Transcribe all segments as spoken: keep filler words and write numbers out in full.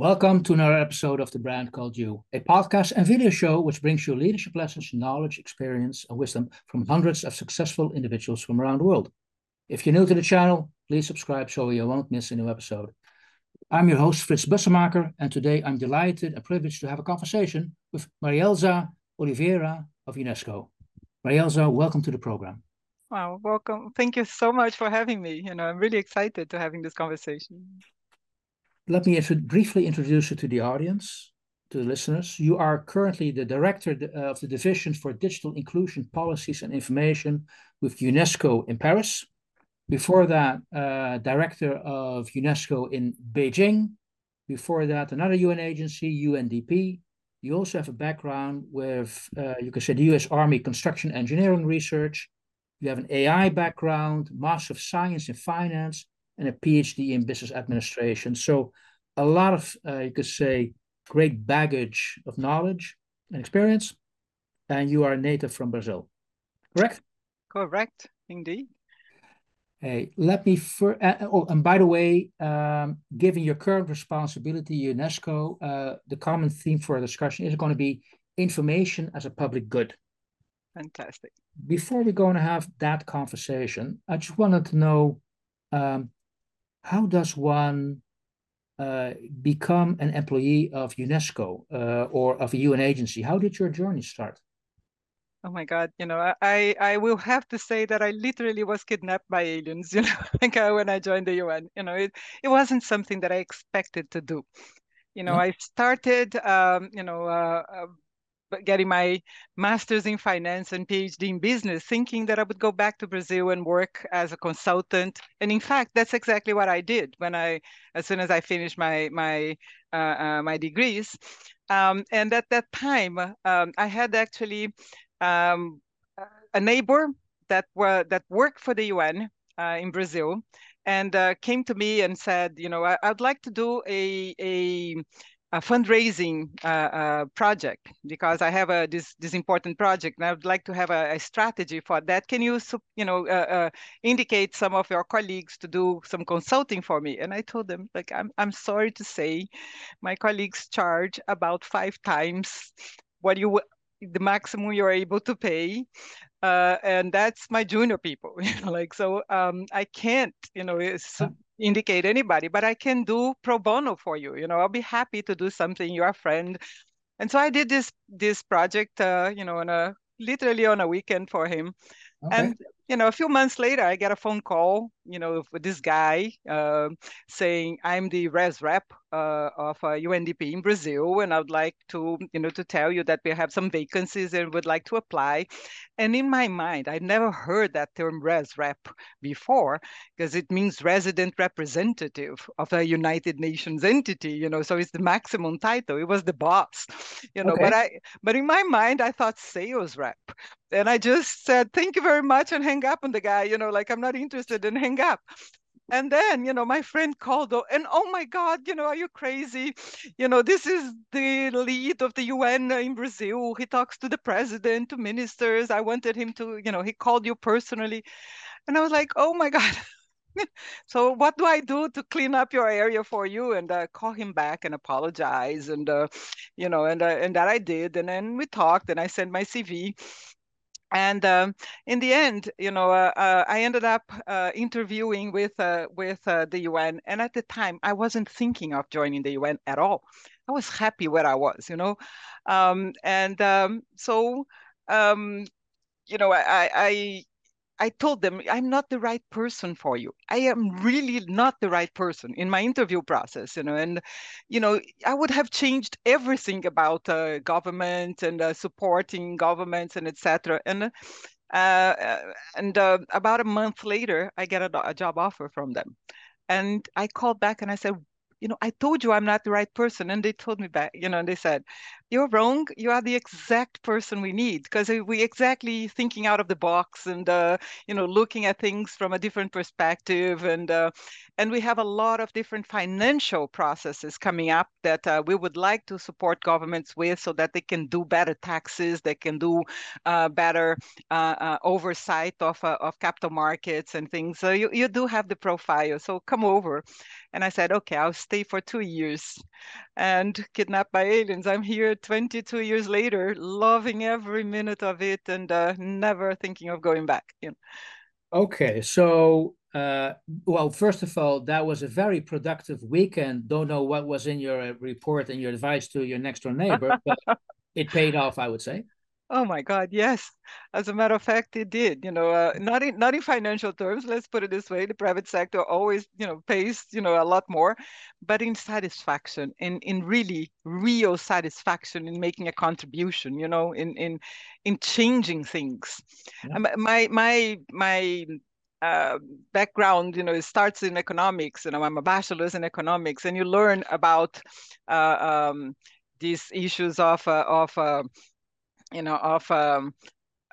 Welcome to another episode of The Brand Called You, a podcast and video show which brings you leadership lessons, knowledge, experience, and wisdom from hundreds of successful individuals from around the world. If you're new to the channel, please subscribe so you won't miss a new episode. I'm your host, Fritz Bussemaker, and today I'm delighted and privileged to have a conversation with Marielza Oliveira of UNESCO. Marielza, welcome to the program. Wow, welcome. Thank you so much for having me. You know, I'm really excited to having this conversation. Let me briefly introduce you to the audience, to the listeners. You are currently the director of the Division for Digital Inclusion Policies and Information with UNESCO in Paris. Before that, uh, director of UNESCO in Beijing. Before that, another U N agency, U N D P. You also have a background with, uh, you can say, the U S Army Construction Engineering Research. You have an A I background, Master of Science in Finance, and a PhD in business administration. So a lot of, uh, you could say, great baggage of knowledge and experience. And you are a native from Brazil, correct? Correct, indeed. Hey, let me, for, uh, oh, and by the way, um, given your current responsibility, UNESCO, uh, the common theme for our discussion is going to be information as a public good. Fantastic. Before we're going to have that conversation, I just wanted to know, um, how does one uh, become an employee of UNESCO uh, or of a U N agency? How did your journey start? Oh my God, you know, I, I will have to say that I literally was kidnapped by aliens, you know, like when I joined the U N. You know, it, it wasn't something that I expected to do. You know, mm-hmm. I started, um, you know, uh, uh, getting my master's in finance and PhD in business, thinking that I would go back to Brazil and work as a consultant. And in fact, that's exactly what I did when I, as soon as I finished my, my, uh, uh, my degrees. Um, and at that time, um, I had actually... Um, a neighbor that were that worked for the U N uh, in Brazil, and uh, came to me and said, you know, I, I'd like to do a a, a fundraising uh, uh, project because I have a this this important project, and I'd like to have a, a strategy for that. Can you you know uh, uh, indicate some of your colleagues to do some consulting for me? And I told them, like, I'm I'm sorry to say, my colleagues charge about five times what you the maximum you're able to pay, uh, and that's my junior people. You know, like, so um, I can't, you know, indicate anybody, but I can do pro bono for you. You know, I'll be happy to do something. You're a friend. And so I did this this project, uh, you know, on a, literally on a weekend for him. Okay. And, you know, a few months later, I got a phone call, you know, with this guy uh, saying, I'm the res rep uh, of uh, U N D P in Brazil, and I would like to, you know, to tell you that we have some vacancies and would like to apply. And in my mind, I never heard that term res rep before, because it means resident representative of a United Nations entity, you know, so it's the maximum title. It was the boss, you know, okay. but I, but in my mind, I thought sales rep. And I just said, thank you very much, and hang up on the guy, you know, like, I'm not interested, and hang up. And then, you know, my friend called, and oh my God, you know, are you crazy? You know, this is the lead of the U N in Brazil. He talks to the president, to ministers. I wanted him to, you know, he called you personally. And I was like, oh my God. So what do I do to clean up your area for you? And uh, call him back and apologize. And, uh, you know, and, uh, and that I did. And then we talked, and I sent my C V. And um, in the end, you know, uh, uh, I ended up uh, interviewing with uh, with uh, the U N. And at the time, I wasn't thinking of joining the U N at all. I was happy where I was, you know. Um, and um, so, um, you know, I, I I told them, I'm not the right person for you. I am really not the right person in my interview process, you know. And, you know, I would have changed everything about uh, government and uh, supporting governments and et cetera. And uh, and uh, about a month later, I get a, a job offer from them, and I called back and I said, you know, I told you I'm not the right person. And they told me back, you know, and they said, you're wrong. You are the exact person we need, because we exactly thinking out of the box and, uh, you know, looking at things from a different perspective. And uh, and we have a lot of different financial processes coming up that uh, we would like to support governments with, so that they can do better taxes, they can do uh, better uh, uh, oversight of, uh, of capital markets and things. So you, you do have the profile. So come over. And I said, okay, I'll stay for two years and kidnapped by aliens. I'm here twenty-two years later, loving every minute of it and uh, never thinking of going back. You know? Okay, so, uh, well, first of all, that was a very productive weekend. Don't know what was in your report and your advice to your next door neighbor, but it paid off, I would say. Oh my God, yes. As a matter of fact, it did, you know, uh, not in, not in financial terms, let's put it this way, the private sector always, you know, pays, you know, a lot more, but in satisfaction, in, in really real satisfaction in making a contribution, you know, in, in, in changing things. Yeah. Um, my, my, my, Uh, background, you know, it starts in economics. You know, I'm a bachelor's in economics, and you learn about uh, um, these issues of, uh, of uh, you know, of um,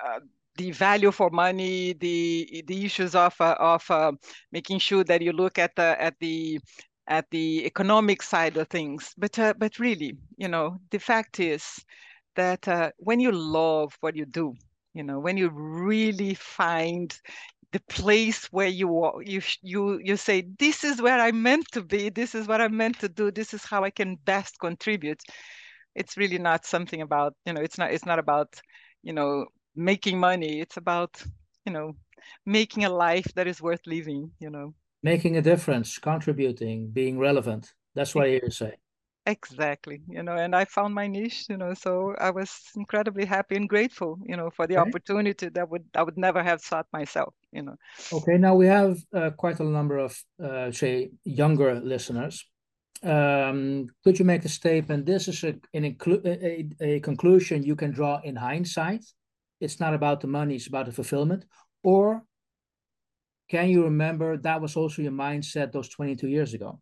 uh, the value for money, the the issues of uh, of uh, making sure that you look at the at the at the economic side of things. But uh, but really, you know, the fact is that uh, when you love what you do, you know, when you really find the place where you you you you say, this is where I'm meant to be, this is what I'm meant to do, this is how I can best contribute. It's really not something about, you know, it's not it's not about, you know, making money. It's about, you know, making a life that is worth living, you know. Making a difference, contributing, being relevant. That's what I hear you say. Exactly, you know, and I found my niche, you know, so I was incredibly happy and grateful, you know, for the okay. opportunity that would I would never have sought myself, you know. Okay, now we have uh, quite a number of, uh, say, younger listeners. Um, could you make a statement? This is a, an a, a conclusion you can draw in hindsight. It's not about the money, it's about the fulfillment. Or can you remember that was also your mindset those twenty-two years ago?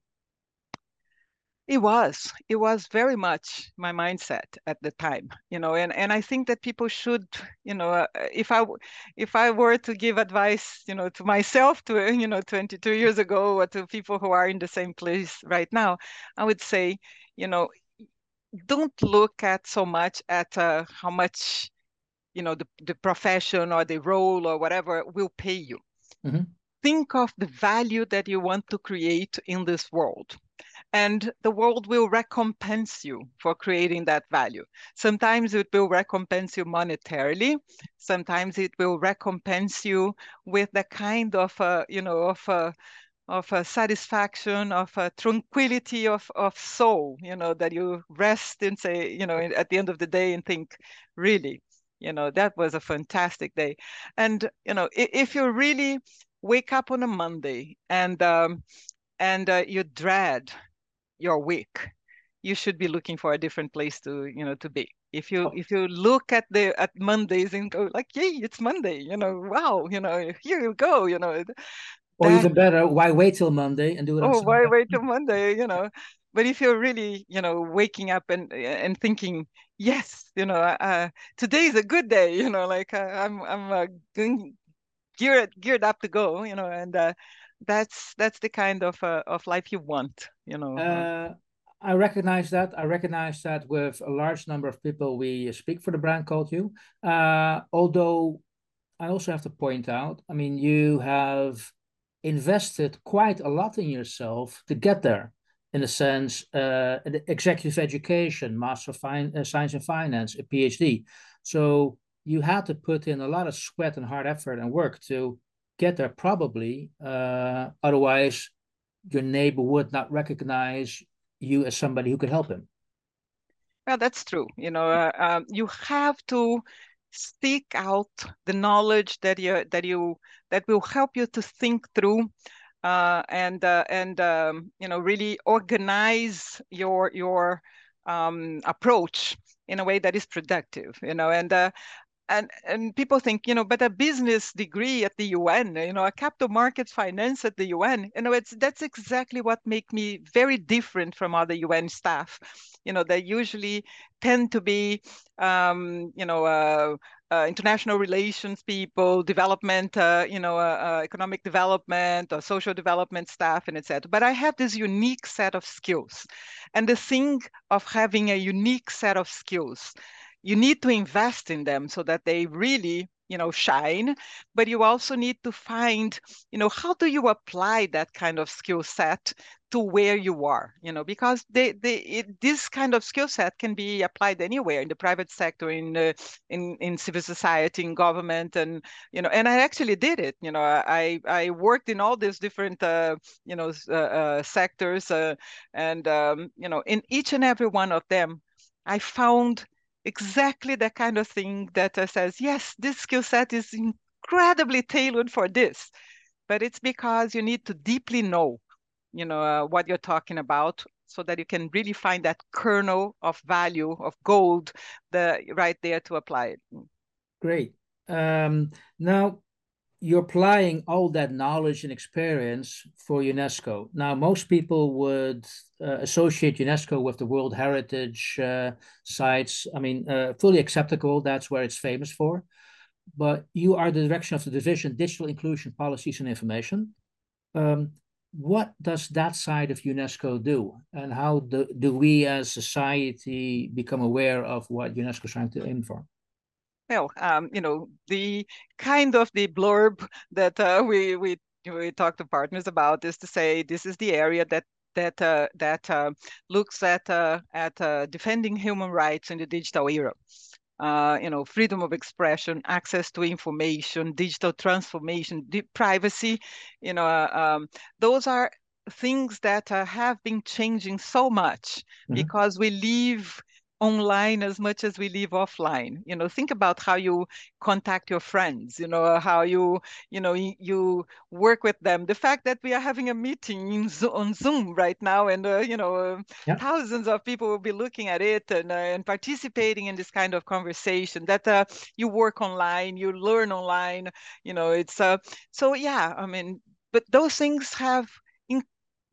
It was. It was very much my mindset at the time, you know, and, and I think that people should, you know, uh, if I if I were to give advice, you know, to myself, to, you know, twenty-two years ago, or to people who are in the same place right now, I would say, you know, don't look at so much at uh, how much, you know, the, the profession or the role or whatever will pay you. Mm-hmm. Think of the value that you want to create in this world. And the world will recompense you for creating that value. Sometimes it will recompense you monetarily. Sometimes it will recompense you with the kind of, uh, you know, of, uh, of uh, satisfaction, of uh, tranquility of, of soul, you know, that you rest and say, you know, at the end of the day and think, really, you know, that was a fantastic day. And, you know, if, if you really wake up on a Monday and, um, and uh, you dread your week, you should be looking for a different place to, you know, to be. If you, oh. if you look at the, at Mondays and go like, yay, it's Monday, you know, wow, you know, here you go, you know. Or that, even better, why wait till Monday and do it on Oh, Sunday? Why wait till Monday, you know. But if you're really, you know, waking up and, and thinking, yes, you know, uh, today is a good day, you know, like uh, I'm, I'm uh, geared, geared up to go, you know, and, uh, That's that's the kind of uh, of life you want, you know. Uh, I recognize that. I recognize that with a large number of people we speak for the brand called you. Uh, although I also have to point out, I mean, you have invested quite a lot in yourself to get there. In a sense, uh, executive education, master of fin uh, science in finance, a PhD. So you had to put in a lot of sweat and hard effort and work to get there, probably. Uh, otherwise, your neighbor would not recognize you as somebody who could help him. Well, that's true. You know, uh, um, you have to seek out the knowledge that you that you that will help you to think through, uh, and uh, and um, you know, really organize your your um, approach in a way that is productive. You know, and. Uh, And and people think, you know, but a business degree at the U N, you know, a capital markets finance at the U N, you know, it's that's exactly what makes me very different from other U N staff. You know, they usually tend to be, um, you know, uh, uh, international relations people, development, uh, you know, uh, uh, economic development or social development staff, and et cetera. But I have this unique set of skills, and the thing of having a unique set of skills, you need to invest in them so that they really, you know, shine, but you also need to find, you know, how do you apply that kind of skill set to where you are, you know, because they, they, it, this kind of skill set can be applied anywhere in the private sector, in, uh, in in civil society, in government, and, you know, and I actually did it, you know, I, I worked in all these different, uh, you know, uh, uh, sectors, uh, and, um, you know, in each and every one of them, I found exactly the kind of thing that uh, says, yes, this skill set is incredibly tailored for this, but it's because you need to deeply know you know, uh, what you're talking about, so that you can really find that kernel of value, of gold, the right there to apply it. Great. Um, now, you're applying all that knowledge and experience for UNESCO. Now, most people would uh, associate UNESCO with the World Heritage uh, sites. I mean, uh, fully acceptable, that's where it's famous for. But you are the director of the division, Digital Inclusion Policies and Information. Um, What does that side of UNESCO do, and how do, do we as society become aware of what UNESCO is trying to aim for? Well, um, you know, the kind of the blurb that uh, we, we we talk to partners about is to say this is the area that that uh, that uh, looks at uh, at uh, defending human rights in the digital era. Uh, you know, freedom of expression, access to information, digital transformation, deep privacy, you know, uh, um, those are things that uh, have been changing so much mm-hmm. because we live online as much as we live offline. You know, think about how you contact your friends, you know, how you, you know, you work with them. The fact that we are having a meeting on Zoom right now, and, uh, you know, yeah. thousands of people will be looking at it and, uh, and participating in this kind of conversation, that uh, you work online, you learn online, you know, it's, uh, so yeah, I mean, but those things have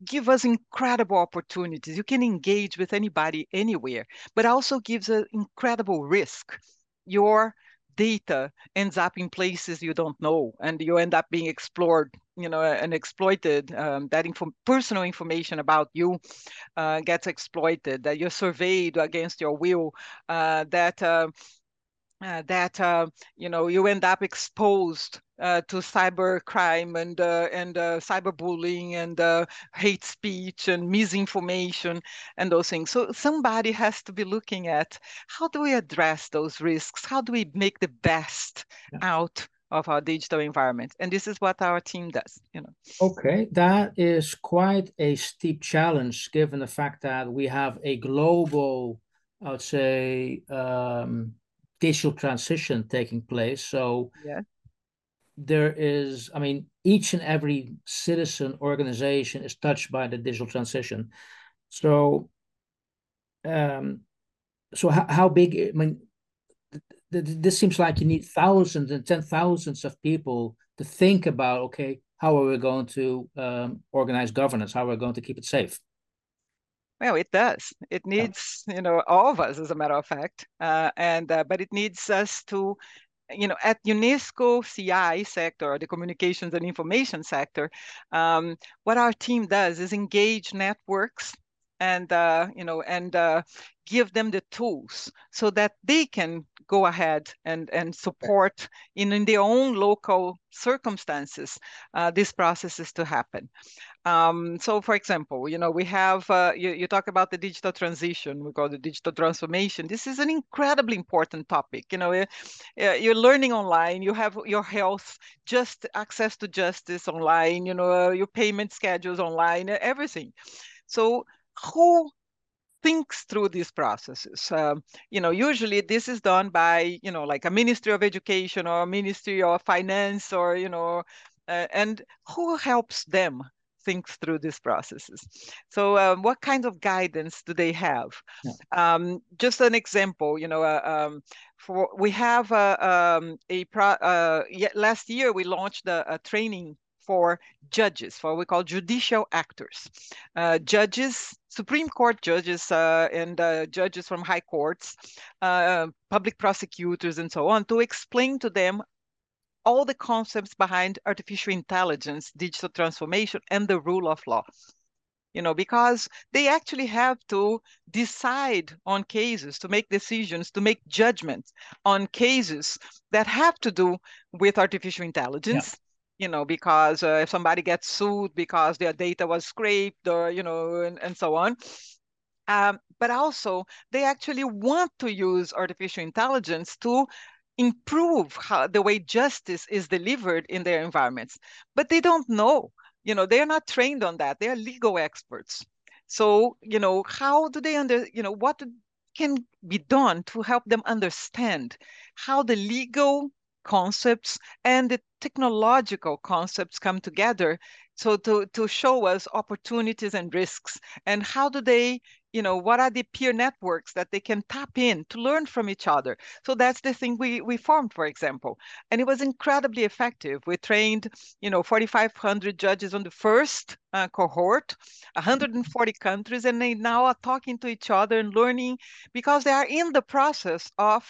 give us incredible opportunities. You can engage with anybody, anywhere, but also gives an incredible risk. Your data ends up in places you don't know, and you end up being explored, you know, and exploited. Um, that inf personal information about you uh, gets exploited, that you're surveyed against your will, uh, that, uh, uh, that uh, you know, you end up exposed Uh, to cyber crime and uh, and uh, cyberbullying and uh, hate speech and misinformation and those things. So somebody has to be looking at how do we address those risks? How do we make the best yeah. out of our digital environment? And this is what our team does. You know. Okay, that is quite a steep challenge, given the fact that we have a global, I would say, um, digital transition taking place. So. Yeah. There is, I mean, each and every citizen organization is touched by the digital transition. So, um, so how, how big, I mean, th th this seems like you need thousands and ten thousands of people to think about, okay, how are we going to um, organize governance? How are we going to keep it safe? Well, it does. It needs, yeah. you know, all of us, as a matter of fact, uh, and uh, but it needs us to, you know, at UNESCO C I sector, or the communications and information sector, um, what our team does is engage networks and, uh, you know, and uh, give them the tools so that they can go ahead and, and support in, in their own local circumstances, uh, these processes to happen. Um, so, for example, you know, we have, uh, you, you talk about the digital transition, we call the digital transformation. This is an incredibly important topic. You know, you're learning online, you have your health, just access to justice online, you know, your payment schedules online, everything. So who thinks through these processes? Um, you know, usually this is done by, you know, like a Ministry of Education or a Ministry of Finance, or, you know, uh, and who helps them think through these processes? So um, what kind of guidance do they have? Yeah. Um, just an example, you know, uh, um, for we have uh, um, a, pro uh, last year we launched a, a training for judges, for what we call judicial actors, uh, judges, Supreme Court judges uh, and uh, judges from high courts, uh, public prosecutors and so on, to explain to them all the concepts behind artificial intelligence, digital transformation, and the rule of law. you know, because they actually have to decide on cases, to make decisions, to make judgments on cases that have to do with artificial intelligence. Yeah. You know, because uh, if somebody gets sued because their data was scraped, or, you know, and, and so on. Um, but also, they actually want to use artificial intelligence to improve how, the way justice is delivered in their environments. But they don't know, you know, they're not trained on that. They are legal experts. So, you know, how do they under, you know, what can be done to help them understand how the legal concepts and the technological concepts come together, so to to show us opportunities and risks, and how do they, you know, what are the peer networks that they can tap in to learn from each other? So that's the thing we we formed, for example, and it was incredibly effective. We trained, you know, forty-five hundred judges on the first uh, cohort, one hundred forty countries, and they now are talking to each other and learning, because they are in the process of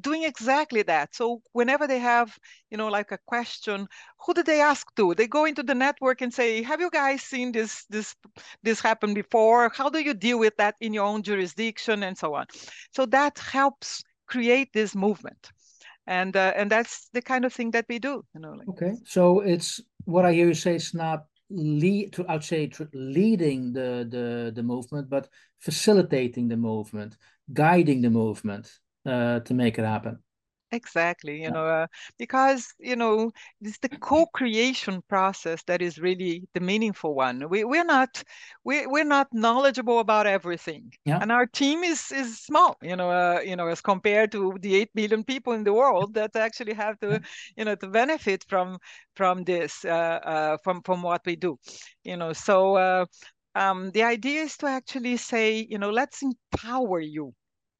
doing exactly that. So whenever they have, you know, like a question, who do they ask to? They go into the network and say, have you guys seen this, this, this happen before? How do you deal with that in your own jurisdiction, and so on? So that helps create this movement. And, uh, and that's the kind of thing that we do, you know. Like okay. So it's, what I hear you say, it's not lead to, I'd say leading the, the, the movement, but facilitating the movement, guiding the movement. Uh, to make it happen. Exactly, you yeah. know, uh, because, you know, it's the co-creation process that is really the meaningful one. We, we're not, we, we're not knowledgeable about everything. Yeah. And our team is, is small, you know, uh, you know, as compared to the eight billion people in the world that actually have to, you know, to benefit from, from this, uh, uh, from, from what we do, you know. So uh, um, the idea is to actually say, you know, let's empower you.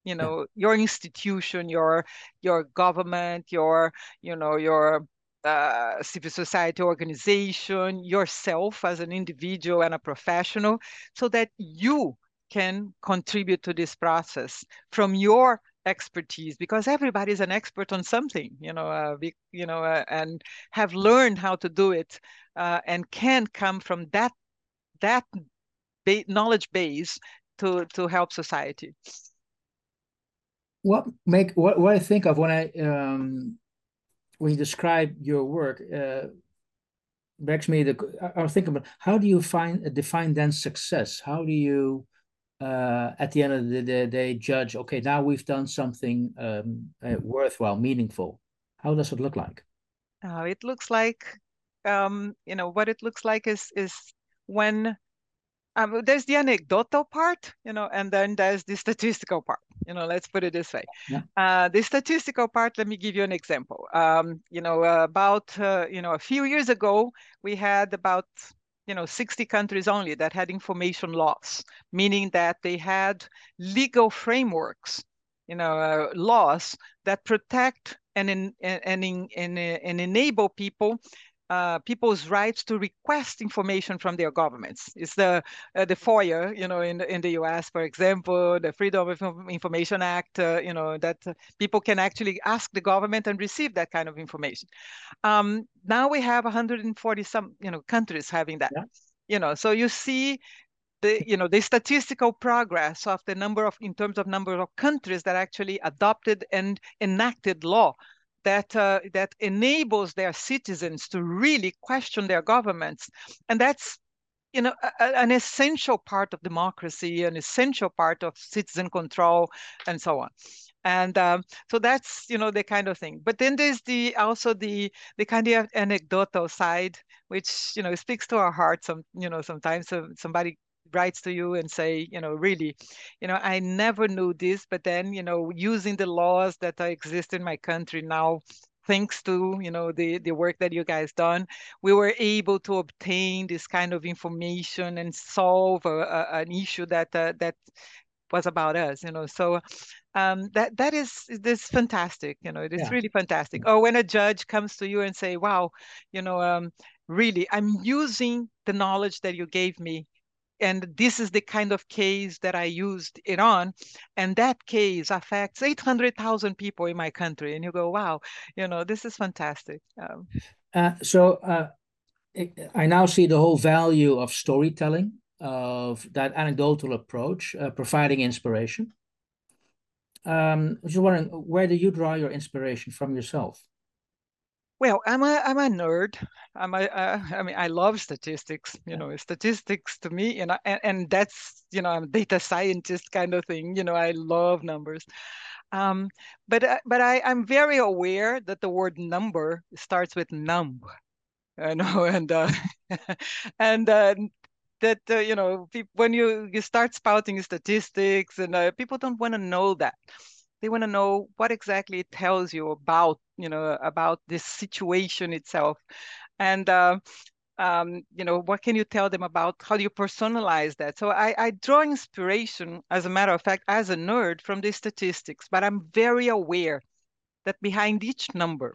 You know, your institution, your your government, your, you know, your uh, civil society organization, yourself as an individual and a professional, so that you can contribute to this process from your expertise, because everybody's an expert on something, you know, uh, be, you know, uh, and have learned how to do it, uh, and can come from that that ba- knowledge base to to help society. What make what, what I think of when I um, when you describe your work uh, makes me the I, I think about how do you find define then success? How do you uh, at the end of the day, day judge? Okay, now we've done something um, uh, worthwhile, meaningful. How does it look like? Uh, it looks like um, you know what it looks like is is when. Um, there's the anecdotal part, you know, and then there's the statistical part, you know, let's put it this way. Yeah. Uh, the statistical part, let me give you an example. Um, you know, uh, about, uh, you know, a few years ago, we had about, you know, sixty countries only that had information laws, meaning that they had legal frameworks, you know, uh, laws that protect and, in, and, in, and, and enable people Uh, people's rights to request information from their governments. It's the uh, the FOIA, you know, in in the U S, for example, the Freedom of Information Act, uh, you know, that people can actually ask the government and receive that kind of information. Um, now we have one hundred forty some, you know, countries having that. Yeah. You know, so you see the, you know, the statistical progress of the number of, in terms of number of countries that actually adopted and enacted law that uh, that enables their citizens to really question their governments. And that's, you know, a, an essential part of democracy, an essential part of citizen control, and so on. And um, so that's, you know, the kind of thing. But then there's the also the the kind of anecdotal side, which, you know, speaks to our heart. Some, you know, sometimes somebody writes to you and say, you know, really, you know, I never knew this, but then, you know, using the laws that exist in my country now, thanks to, you know, the, the work that you guys done, we were able to obtain this kind of information and solve a, a, an issue that uh, that was about us, you know. So um, that that is this fantastic, you know, it is yeah. really fantastic. Or when a judge comes to you and say, wow, you know, um, really, I'm using the knowledge that you gave me, and this is the kind of case that I used it on, and that case affects eight hundred thousand people in my country. And you go, wow, you know, this is fantastic. Um, uh, so uh, I now see the whole value of storytelling, of that anecdotal approach, uh, providing inspiration. Um, I was just wondering, where do you draw your inspiration from yourself? Well, I'm a I'm a nerd. I'm a, uh, I mean, I love statistics. You yeah. know, statistics to me, you know, and, and that's, you know, I'm a data scientist kind of thing. You know, I love numbers. Um, but uh, but I I'm very aware that the word number starts with num, you know, and uh, and uh, that uh, you know, when you you start spouting statistics, and uh, people don't want to know that. They want to know what exactly it tells you about, you know, about this situation itself. And, uh, um, you know, what can you tell them about, how do you personalize that? So I, I draw inspiration, as a matter of fact, as a nerd, from the statistics, but I'm very aware that behind each number,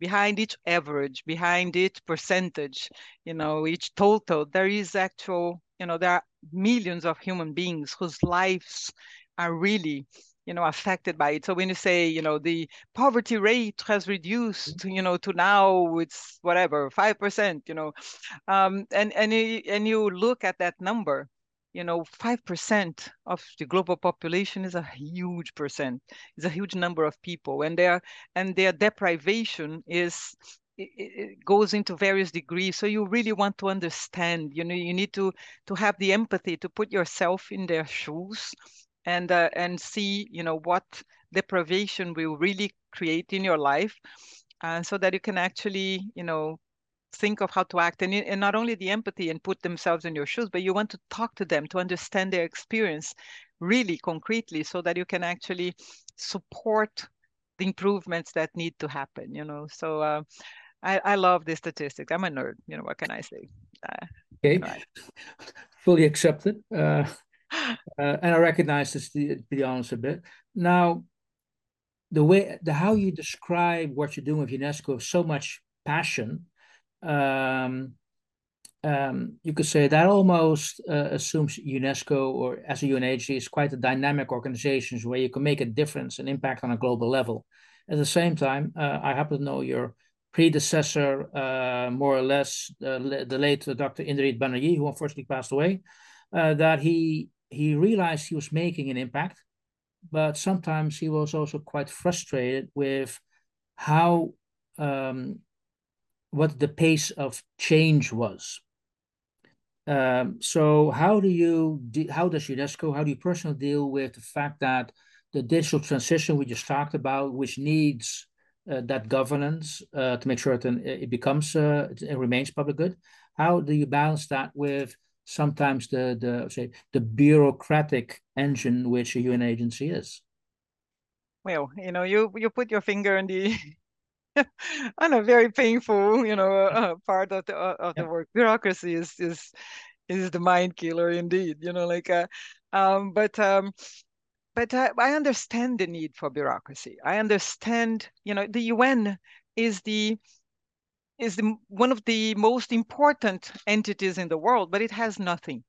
behind each average, behind each percentage, you know, each total, there is actual, you know, there are millions of human beings whose lives are really, you know, affected by it. So when you say, you know, the poverty rate has reduced, you know, to now it's whatever, five percent, you know, um, and, and, and you look at that number, you know, five percent of the global population is a huge percent. It's a huge number of people, and their, and their deprivation is, it, it goes into various degrees. So you really want to understand, you know, you need to, to have the empathy to put yourself in their shoes, and uh, and see, you know, what deprivation will really create in your life, and uh, so that you can actually, you know, think of how to act, and, and not only the empathy and put themselves in your shoes, but you want to talk to them to understand their experience really concretely, so that you can actually support the improvements that need to happen, you know. So uh, I, I love the statistics. I'm a nerd, you know, what can I say? Uh, okay, you know, I... fully accepted. Uh... Uh, and I recognize this, to be honest, a bit. Now, the way, the how you describe what you're doing with UNESCO with so much passion, um, um, you could say that almost uh, assumes UNESCO, or as a U N H C, is quite a dynamic organization where you can make a difference and impact on a global level. At the same time, uh, I happen to know your predecessor, uh, more or less, uh, the late Doctor Indrajit Banerjee, who unfortunately passed away, uh, that he He realized he was making an impact, but sometimes he was also quite frustrated with how, um, what the pace of change was. Um, so how do you, how does UNESCO, how do you personally deal with the fact that the digital transition we just talked about, which needs uh, that governance uh, to make sure it, it becomes, uh, it remains public good? How do you balance that with sometimes the the say the bureaucratic engine which a U N agency is? Well, you know, you you put your finger on the on a very painful, you know, uh, part of the of the yeah. work. Bureaucracy is is is the mind killer indeed. You know, like, uh, um, but um, but I, I understand the need for bureaucracy. I understand, you know, the U N is the is the, one of the most important entities in the world, but it has nothing.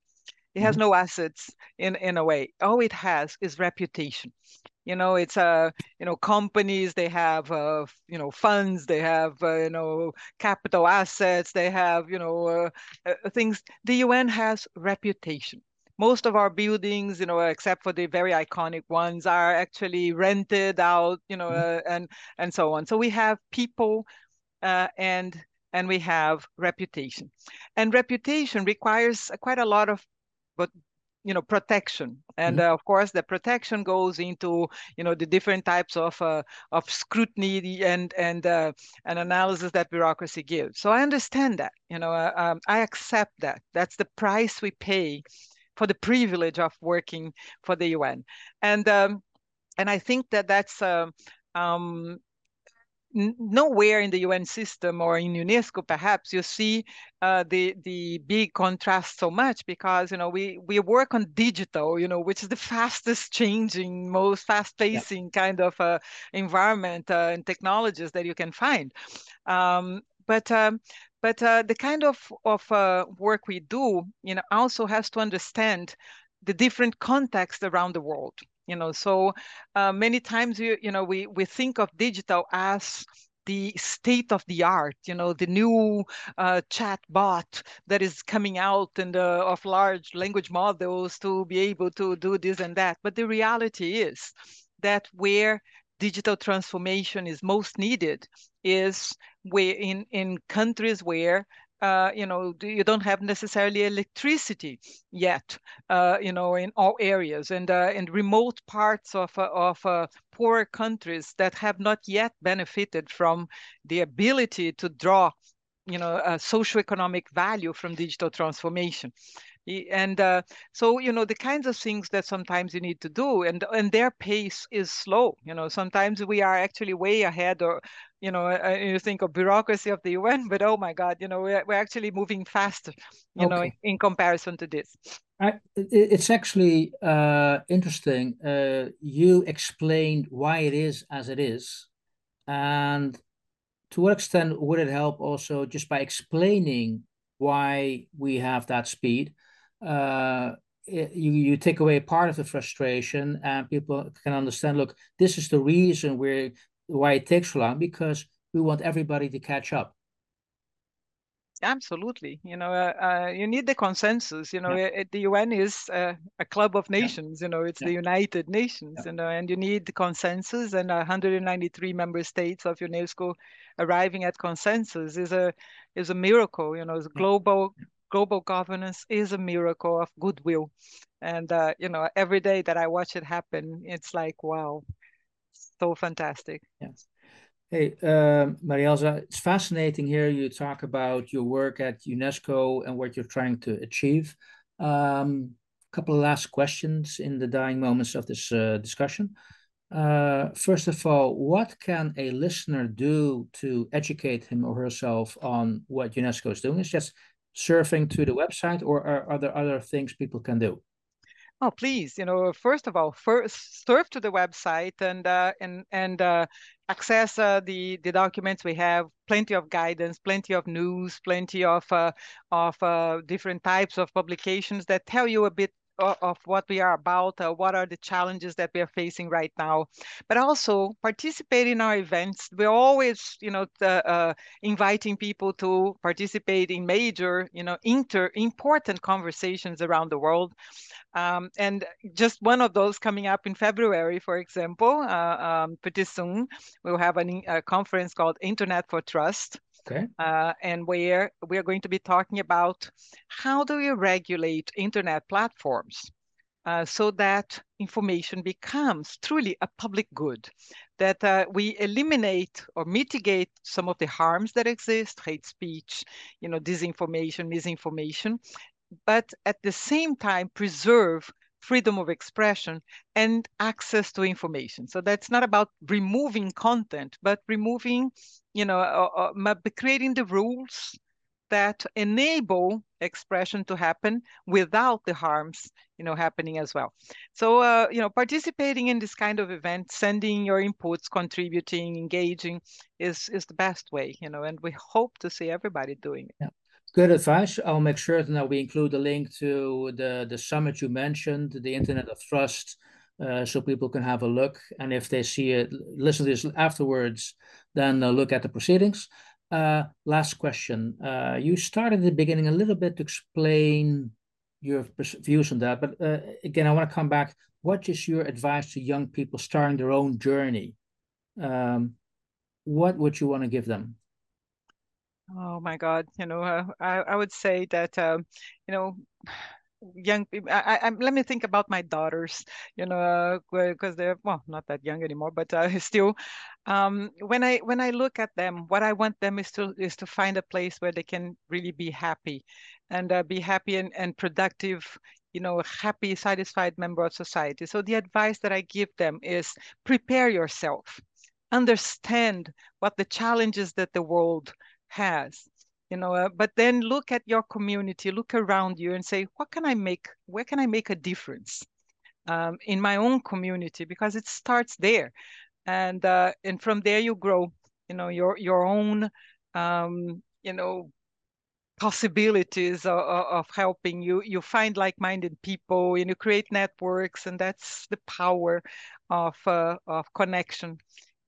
It has no assets in, in a way. All it has is reputation. You know, it's, uh, you know, companies, they have, uh, you know, funds, they have, uh, you know, capital assets, they have, you know, uh, uh, things. The U N has reputation. Most of our buildings, you know, except for the very iconic ones, are actually rented out, you know, uh, and, and so on. So we have people, Uh, and and we have reputation, and reputation requires quite a lot of, but you know, protection. And mm-hmm. uh, of course, the protection goes into, you know, the different types of uh, of scrutiny and and uh, an analysis that bureaucracy gives. So I understand that, you know, uh, um, I accept that. That's the price we pay for the privilege of working for the U N. And um, and I think that that's. Um, um, Nowhere in the U N system or in UNESCO, perhaps, you see uh, the the big contrast so much, because, you know, we we work on digital, you know, which is the fastest changing, most fast facing yeah. kind of uh, environment uh, and technologies that you can find. Um, but um, but uh, the kind of of uh, work we do, you know, also has to understand the different contexts around the world. You know, so uh, many times, you, you know, we, we think of digital as the state of the art, you know, the new uh, chat bot that is coming out and uh, of large language models to be able to do this and that. But the reality is that where digital transformation is most needed is where in, in countries where Uh, you know, you don't have necessarily electricity yet, uh, you know, in all areas, and uh, and remote parts of uh, of uh, poorer countries that have not yet benefited from the ability to draw, you know, uh, socioeconomic value from digital transformation. And uh, so, you know, the kinds of things that sometimes you need to do, and and their pace is slow. You know, sometimes we are actually way ahead, or, you know, uh, you think of bureaucracy of the U N, but oh my God, you know, we're, we're actually moving faster, you okay. know, in, in comparison to this. I, it's actually uh, interesting. Uh, you explained why it is as it is, and to what extent would it help also just by explaining why we have that speed? Uh, you, you take away part of the frustration, and people can understand, look, this is the reason we're, why it takes so long, because we want everybody to catch up. Absolutely. You know, uh, uh, you need the consensus. You know, yeah. it, the U N is uh, a club of nations, yeah. you know, it's yeah. the United Nations, yeah. you know, and you need consensus, and one hundred ninety-three member states of UNESCO arriving at consensus is a, is a miracle. You know, it's global. Yeah. Global governance is a miracle of goodwill. And, uh, you know, every day that I watch it happen, it's like, wow, so fantastic. Yes. Hey, um, Marielza, it's fascinating here. You talk about your work at UNESCO and what you're trying to achieve. A um, couple of last questions in the dying moments of this uh, discussion. Uh, first of all, what can a listener do to educate him or herself on what UNESCO is doing? It's just surfing to the website, or are, are there other things people can do? Oh, please, you know, first of all, first surf to the website and uh, and and uh, access uh, the the documents. We have plenty of guidance, plenty of news, plenty of uh, of uh, different types of publications that tell you a bit of, of what we are about, uh, what are the challenges that we are facing right now. But also participate in our events. We're always, you know, uh, uh, inviting people to participate in major, you know, inter important conversations around the world. Um, and just one of those coming up in February, for example, uh, um, pretty soon, we'll have an, a conference called Internet for Trust. Okay. Uh, and where we are going to be talking about how do we regulate internet platforms uh, so that information becomes truly a public good, that uh, we eliminate or mitigate some of the harms that exist, hate speech, you know, disinformation, misinformation, but at the same time preserve freedom of expression and access to information. So that's not about removing content, but removing, you know, uh, uh, creating the rules that enable expression to happen without the harms, you know, happening as well. So, uh, you know, participating in this kind of event, sending your inputs, contributing, engaging is, is the best way, you know, and we hope to see everybody doing it. Yeah. Good advice. I'll make sure that we include a link to the, the summit you mentioned, the Internet of Trust, uh, so people can have a look. And if they see it, listen to this afterwards, then look at the proceedings. Uh, last question. Uh, you started at the beginning a little bit to explain your views on that. But uh, again, I want to come back. What is your advice to young people starting their own journey? Um, what would you want to give them? Oh my God! You know, uh, I I would say that um, you know, young people. I, I let me think about my daughters. You know, because uh, they're well, not that young anymore, but uh, still, um, when I when I look at them, what I want them is to is to find a place where they can really be happy, and uh, be happy and and productive. You know, happy, satisfied member of society. So the advice that I give them is prepare yourself, understand what the challenges that the world has, you know, uh, but then look at your community, look around you and say, what can I make, where can I make a difference um, in my own community? Because it starts there. And uh, and from there you grow, you know, your, your own, um, you know, possibilities of, of helping you. You find like-minded people and you create networks, and that's the power of, uh, of connection,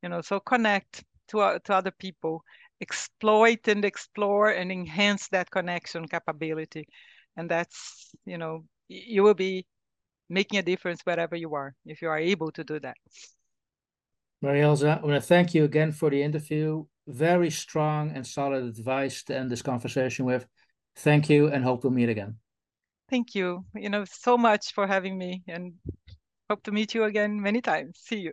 you know, so connect to, uh, to other people, exploit and explore and enhance that connection capability. And that's, you know, you will be making a difference wherever you are, if you are able to do that. Marielza, I want to thank you again for the interview. Very strong and solid advice to end this conversation with. Thank you, and hope we'll meet again. Thank you, you know, so much for having me, and hope to meet you again many times. See you.